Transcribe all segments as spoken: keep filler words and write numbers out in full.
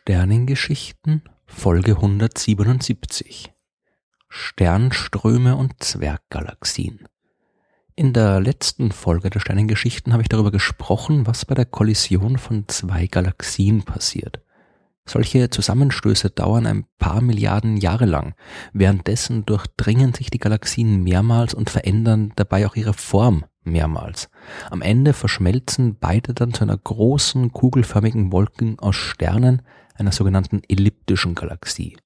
Sternengeschichten, Folge hundertsiebenundsiebzig. Sternströme und Zwerggalaxien. In der letzten Folge der Sternengeschichten habe ich darüber gesprochen, was bei der Kollision von zwei Galaxien passiert. Solche Zusammenstöße dauern ein paar Milliarden Jahre lang. Währenddessen durchdringen sich die Galaxien mehrmals und verändern dabei auch ihre Form mehrmals. Am Ende verschmelzen beide dann zu einer großen, kugelförmigen Wolke aus Sternen, einer sogenannten elliptischen Galaxie.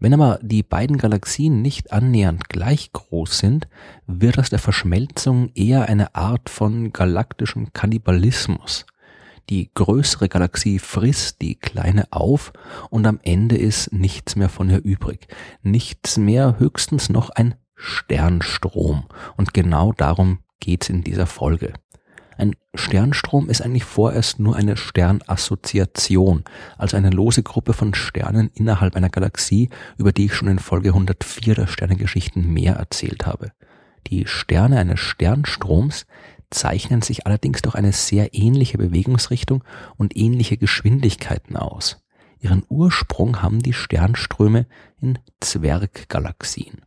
Wenn aber die beiden Galaxien nicht annähernd gleich groß sind, wird aus der Verschmelzung eher eine Art von galaktischem Kannibalismus. Die größere Galaxie frisst die kleine auf und am Ende ist nichts mehr von ihr übrig. Nichts mehr, höchstens noch ein Sternstrom. Und genau darum geht's in dieser Folge. Ein Sternstrom ist eigentlich vorerst nur eine Sternassoziation, also eine lose Gruppe von Sternen innerhalb einer Galaxie, über die ich schon in Folge hundertvier der Sternengeschichten mehr erzählt habe. Die Sterne eines Sternstroms zeichnen sich allerdings durch eine sehr ähnliche Bewegungsrichtung und ähnliche Geschwindigkeiten aus. Ihren Ursprung haben die Sternströme in Zwerggalaxien.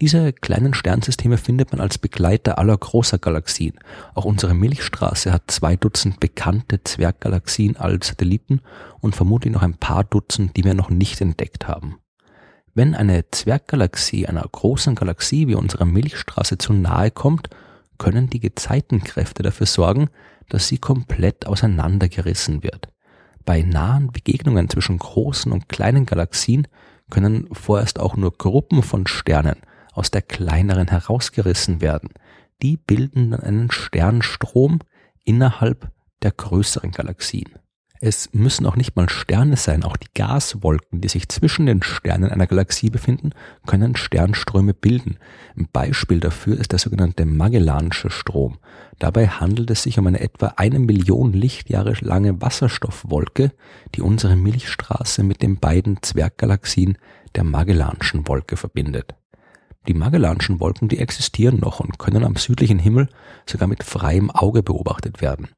Diese kleinen Sternsysteme findet man als Begleiter aller großer Galaxien. Auch unsere Milchstraße hat zwei Dutzend bekannte Zwerggalaxien als Satelliten und vermutlich noch ein paar Dutzend, die wir noch nicht entdeckt haben. Wenn eine Zwerggalaxie einer großen Galaxie wie unserer Milchstraße zu nahe kommt, können die Gezeitenkräfte dafür sorgen, dass sie komplett auseinandergerissen wird. Bei nahen Begegnungen zwischen großen und kleinen Galaxien können vorerst auch nur Gruppen von Sternen aus der kleineren herausgerissen werden. Die bilden dann einen Sternstrom innerhalb der größeren Galaxien. Es müssen auch nicht mal Sterne sein, auch die Gaswolken, die sich zwischen den Sternen einer Galaxie befinden, können Sternströme bilden. Ein Beispiel dafür ist der sogenannte Magellansche Strom. Dabei handelt es sich um eine etwa eine Million Lichtjahre lange Wasserstoffwolke, die unsere Milchstraße mit den beiden Zwerggalaxien der Magellanschen Wolke verbindet. Die Magellanschen Wolken, die existieren noch und können am südlichen Himmel sogar mit freiem Auge beobachtet werden.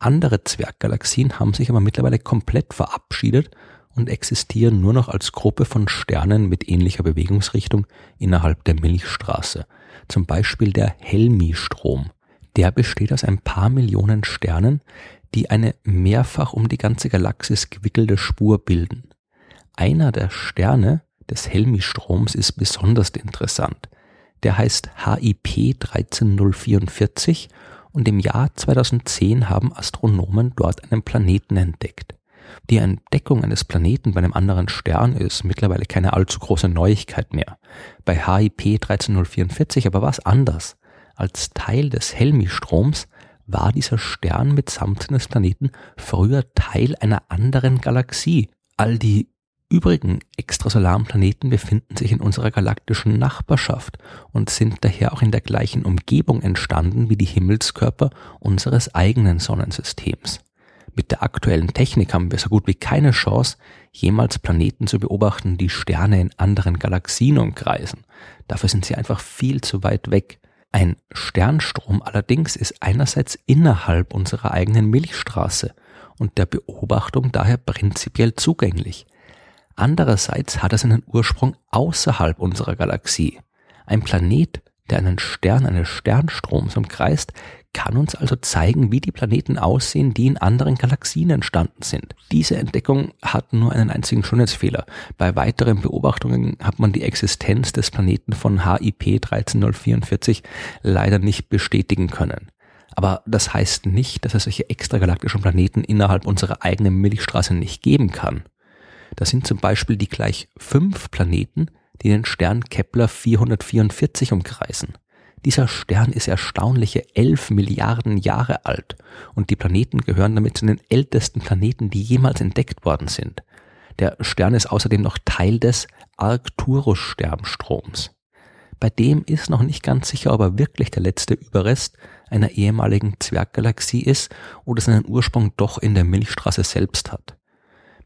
Andere Zwerggalaxien haben sich aber mittlerweile komplett verabschiedet und existieren nur noch als Gruppe von Sternen mit ähnlicher Bewegungsrichtung innerhalb der Milchstraße. Zum Beispiel der Helmi-Strom. Der besteht aus ein paar Millionen Sternen, die eine mehrfach um die ganze Galaxis gewickelte Spur bilden. Einer der Sterne des Helmi-Stroms ist besonders interessant. Der heißt H I P eins drei null vier vier und im Jahr zweitausendzehn haben Astronomen dort einen Planeten entdeckt. Die Entdeckung eines Planeten bei einem anderen Stern ist mittlerweile keine allzu große Neuigkeit mehr. Bei H I P eins drei null vier vier aber war es anders. Als Teil des Helmi-Stroms war dieser Stern mitsamt seines Planeten früher Teil einer anderen Galaxie. All die übrigen extrasolaren Planeten befinden sich in unserer galaktischen Nachbarschaft und sind daher auch in der gleichen Umgebung entstanden wie die Himmelskörper unseres eigenen Sonnensystems. Mit der aktuellen Technik haben wir so gut wie keine Chance, jemals Planeten zu beobachten, die Sterne in anderen Galaxien umkreisen. Dafür sind sie einfach viel zu weit weg. Ein Sternstrom allerdings ist einerseits innerhalb unserer eigenen Milchstraße und der Beobachtung daher prinzipiell zugänglich. Andererseits hat es einen Ursprung außerhalb unserer Galaxie. Ein Planet, der einen Stern eines Sternstroms umkreist, kann uns also zeigen, wie die Planeten aussehen, die in anderen Galaxien entstanden sind. Diese Entdeckung hat nur einen einzigen Schönheitsfehler. Bei weiteren Beobachtungen hat man die Existenz des Planeten von H I P eins drei null vier vier leider nicht bestätigen können. Aber das heißt nicht, dass es solche extragalaktischen Planeten innerhalb unserer eigenen Milchstraße nicht geben kann. Das sind zum Beispiel die gleich fünf Planeten, die den Stern Kepler vierhundertvierundvierzig umkreisen. Dieser Stern ist erstaunliche elf Milliarden Jahre alt und die Planeten gehören damit zu den ältesten Planeten, die jemals entdeckt worden sind. Der Stern ist außerdem noch Teil des Arcturus-Sternstroms. Bei dem ist noch nicht ganz sicher, ob er wirklich der letzte Überrest einer ehemaligen Zwerggalaxie ist oder seinen Ursprung doch in der Milchstraße selbst hat.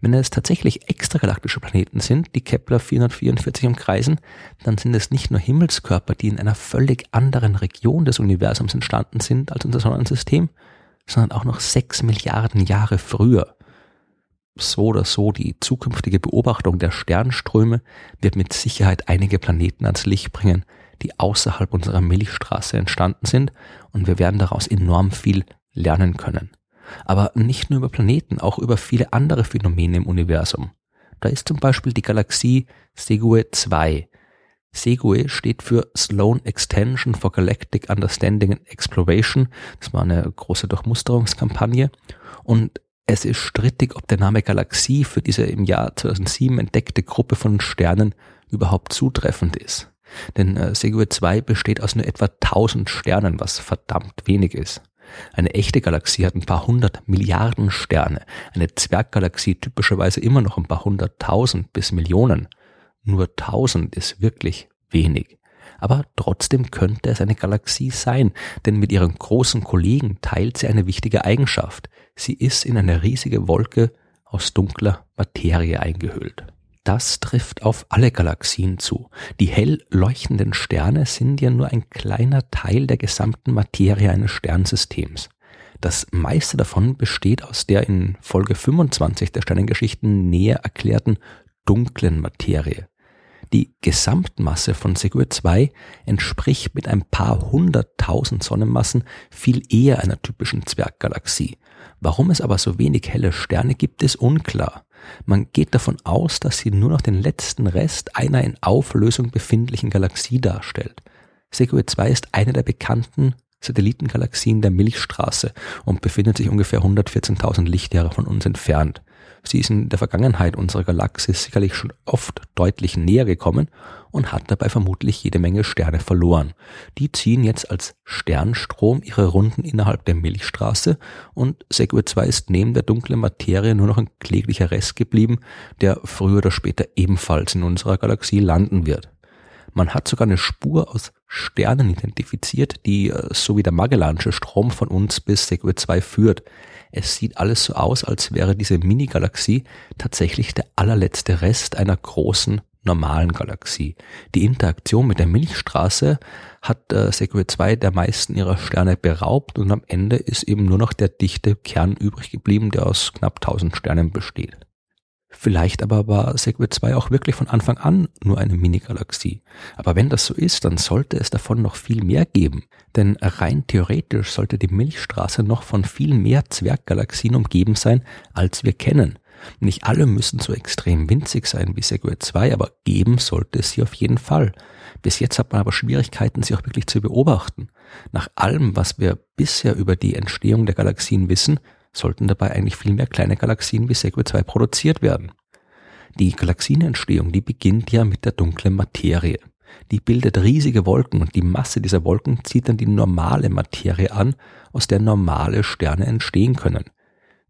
Wenn es tatsächlich extragalaktische Planeten sind, die Kepler vierhundertvierundvierzig umkreisen, dann sind es nicht nur Himmelskörper, die in einer völlig anderen Region des Universums entstanden sind als unser Sonnensystem, sondern auch noch sechs Milliarden Jahre früher. So oder so, die zukünftige Beobachtung der Sternströme wird mit Sicherheit einige Planeten ans Licht bringen, die außerhalb unserer Milchstraße entstanden sind, und wir werden daraus enorm viel lernen können. Aber nicht nur über Planeten, auch über viele andere Phänomene im Universum. Da ist zum Beispiel die Galaxie Segue zwei. Segue steht für Sloan Extension for Galactic Understanding and Exploration. Das war eine große Durchmusterungskampagne, und es ist strittig, ob der Name Galaxie für diese im Jahr zweitausendsieben entdeckte Gruppe von Sternen überhaupt zutreffend ist. Denn äh, Segue zwei besteht aus nur etwa tausend Sternen, was verdammt wenig ist. Eine echte Galaxie hat ein paar hundert Milliarden Sterne, eine Zwerggalaxie typischerweise immer noch ein paar hunderttausend bis Millionen. Nur tausend ist wirklich wenig. Aber trotzdem könnte es eine Galaxie sein, denn mit ihren großen Kollegen teilt sie eine wichtige Eigenschaft. Sie ist in eine riesige Wolke aus dunkler Materie eingehüllt. Das trifft auf alle Galaxien zu. Die hell leuchtenden Sterne sind ja nur ein kleiner Teil der gesamten Materie eines Sternsystems. Das meiste davon besteht aus der in Folge fünfundzwanzig der Sternengeschichten näher erklärten dunklen Materie. Die Gesamtmasse von Segue zwei entspricht mit ein paar hunderttausend Sonnenmassen viel eher einer typischen Zwerggalaxie. Warum es aber so wenig helle Sterne gibt, ist unklar. Man geht davon aus, dass sie nur noch den letzten Rest einer in Auflösung befindlichen Galaxie darstellt. Segue zwei ist eine der bekannten Satellitengalaxien der Milchstraße und befindet sich ungefähr hundertvierzehntausend Lichtjahre von uns entfernt. Sie ist in der Vergangenheit unserer Galaxie sicherlich schon oft deutlich näher gekommen und hat dabei vermutlich jede Menge Sterne verloren. Die ziehen jetzt als Sternstrom ihre Runden innerhalb der Milchstraße, und Segue zwei ist neben der dunklen Materie nur noch ein kläglicher Rest geblieben, der früher oder später ebenfalls in unserer Galaxie landen wird. Man hat sogar eine Spur aus Sternen identifiziert, die so wie der Magellansche Strom von uns bis Segue zwei führt. Es sieht alles so aus, als wäre diese Mini-Galaxie tatsächlich der allerletzte Rest einer großen, normalen Galaxie. Die Interaktion mit der Milchstraße hat äh, Segue zwei der meisten ihrer Sterne beraubt, und am Ende ist eben nur noch der dichte Kern übrig geblieben, der aus knapp tausend Sternen besteht. Vielleicht aber war Segue zwei auch wirklich von Anfang an nur eine Mini-Galaxie. Aber wenn das so ist, dann sollte es davon noch viel mehr geben. Denn rein theoretisch sollte die Milchstraße noch von viel mehr Zwerggalaxien umgeben sein, als wir kennen. Nicht alle müssen so extrem winzig sein wie Segue zwei, aber geben sollte es sie auf jeden Fall. Bis jetzt hat man aber Schwierigkeiten, sie auch wirklich zu beobachten. Nach allem, was wir bisher über die Entstehung der Galaxien wissen, sollten dabei eigentlich viel mehr kleine Galaxien wie Segue zwei produziert werden. Die Galaxienentstehung, die beginnt ja mit der dunklen Materie. Die bildet riesige Wolken, und die Masse dieser Wolken zieht dann die normale Materie an, aus der normale Sterne entstehen können.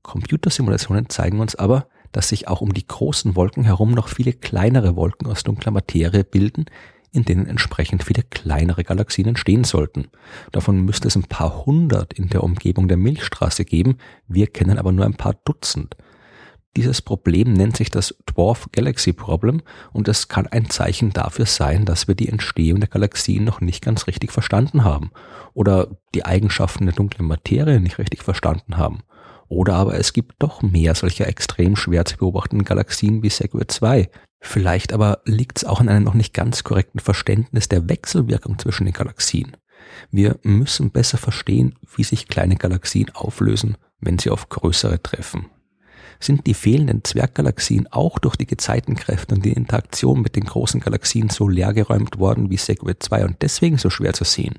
Computersimulationen zeigen uns aber, dass sich auch um die großen Wolken herum noch viele kleinere Wolken aus dunkler Materie bilden, in denen entsprechend viele kleinere Galaxien entstehen sollten. Davon müsste es ein paar hundert in der Umgebung der Milchstraße geben, wir kennen aber nur ein paar Dutzend. Dieses Problem nennt sich das Dwarf Galaxy Problem, und es kann ein Zeichen dafür sein, dass wir die Entstehung der Galaxien noch nicht ganz richtig verstanden haben oder die Eigenschaften der dunklen Materie nicht richtig verstanden haben. Oder aber es gibt doch mehr solcher extrem schwer zu beobachtenden Galaxien wie Segue zwei. Vielleicht aber liegt es auch an einem noch nicht ganz korrekten Verständnis der Wechselwirkung zwischen den Galaxien. Wir müssen besser verstehen, wie sich kleine Galaxien auflösen, wenn sie auf größere treffen. Sind die fehlenden Zwerggalaxien auch durch die Gezeitenkräfte und die Interaktion mit den großen Galaxien so leergeräumt worden wie Segue zwei und deswegen so schwer zu sehen?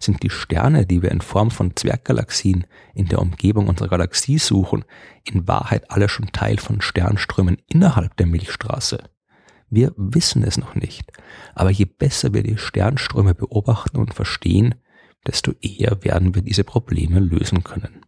Sind die Sterne, die wir in Form von Zwerggalaxien in der Umgebung unserer Galaxie suchen, in Wahrheit alle schon Teil von Sternströmen innerhalb der Milchstraße? Wir wissen es noch nicht, aber je besser wir die Sternströme beobachten und verstehen, desto eher werden wir diese Probleme lösen können.